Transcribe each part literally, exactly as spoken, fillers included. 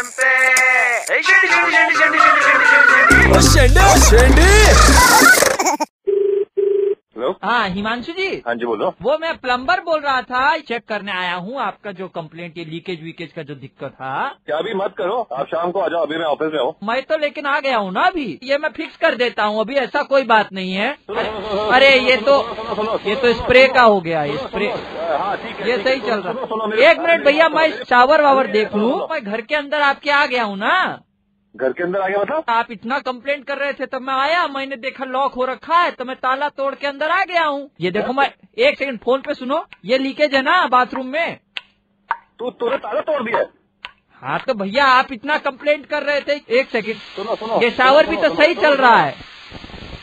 FM पे hello. हाँ हिमांशु जी। हाँ जी बोलो। वो मैं प्लम्बर बोल रहा था, चेक करने आया हूँ आपका जो कंप्लेंट ये लीकेज वीकेज का जो दिक्कत था। क्या अभी मत करो, आप शाम को आ जाओ, अभी मैं ऑफिस में हूँ। मैं तो लेकिन आ गया हूँ ना, अभी ये मैं फिक्स कर देता हूँ, अभी ऐसा कोई बात नहीं है। अरे ये तो ये तो स्प्रे का हो गया, ये स्प्रे ये सही चल रहा है। एक मिनट भैया मैं शावर वावर देख लूँ, मैं घर के अंदर आपके आ गया हूँ ना। घर के अंदर आ गया मतलब? आप इतना कंप्लेंट कर रहे थे तब मैं आया, मैंने देखा लॉक हो रखा है तो मैं ताला तोड़ के अंदर आ गया हूँ। ये देखो मैं, एक सेकंड फोन पे सुनो, ये लीकेज है ना बाथरूम में। तू तूने ताला तोड़ दिया? हाँ तो भैया आप इतना कंप्लेंट कर रहे थे। एक सेकंड सुनो सुनो, ये शावर भी तो सही चल रहा है।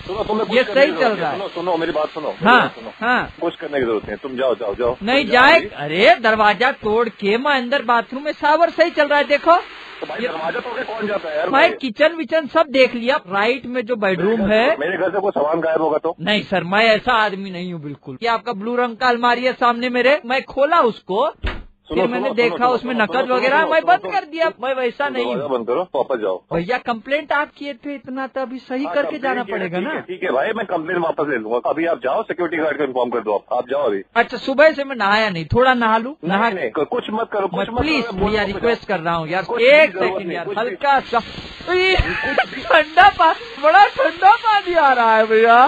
सुनो तुम ये सही चल रहा है। सुनो मेरी बात सुनो। हाँ हाँ कुछ करने की जरूरत नहीं, तुम जाओ जाओ जाओ। नहीं जाए, अरे दरवाजा तोड़ के मैं अंदर बाथरूम में, शावर सही चल रहा है। देखो तो भाई दरवाजा तोड़ के कौन जाता है यार। मैं किचन विचन सब देख लिया, राइट में जो बेडरूम है। मेरे घर से कोई सामान गायब होगा तो? नहीं सर मैं ऐसा आदमी नहीं हूँ बिल्कुल। ये आपका ब्लू रंग का अलमारी है सामने मेरे, मैं खोला उसको, फिर मैंने देखा उसमें नकद वगैरह, मैं बंद कर दिया। मैं वैसा नहीं हूँ। बंद करो, वापस जाओ। भैया कंप्लेंट आप किए थे इतना, तो अभी सही करके जाना पड़ेगा ना। ठीक है भाई मैं कंप्लेंट वापस ले लूंगा, अभी आप जाओ, सिक्योरिटी गार्ड को इन्फॉर्म कर दो आप जाओ अभी। अच्छा सुबह से मैं नहाया नहीं, थोड़ा नहा लूँ। नहा कुछ मत करो प्लीज भैया, रिक्वेस्ट कर रहा हूँ यार। एक सेकेंड यार, हल्का सा ठंडा पानी, बड़ा ठंडा पानी आ रहा है भैया।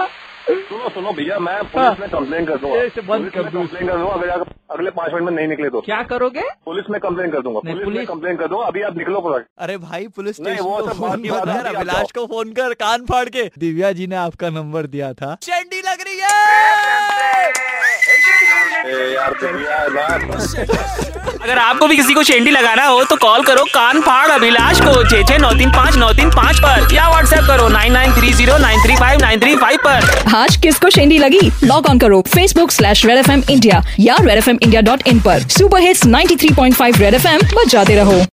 सुनो सुनो भैया मैं पुलिस में कंप्लेन कर दूंगा, बंद कर दूंगा। अगर अगले पाँच मिनट में नहीं निकले तो क्या करोगे? पुलिस में कंप्लेन कर दूंगा, पुलिस में कंप्लेन कर दूंगा। अभी आप निकलो प्रोडक्ट। अरे भाई पुलिस स्टेशन अभिलाष को फोन कर, कान फाड़ के। दिव्या जी ने आपका नंबर दिया था। चंडी लग रही है। अगर आपको भी किसी को शेंडी लगाना हो तो कॉल करो कान फाड़ अभिलाष को छः छः नौ तीन पाँच नौ तीन पाँच पर, या व्हाट्सएप करो nine nine three zero nine three five nine three five पर। आज किसको शेंडी लगी, लॉग ऑन करो Facebook slash Red F M India या Red F M India dot in पर। Super hits ninety three point five Red F M बजाते रहो।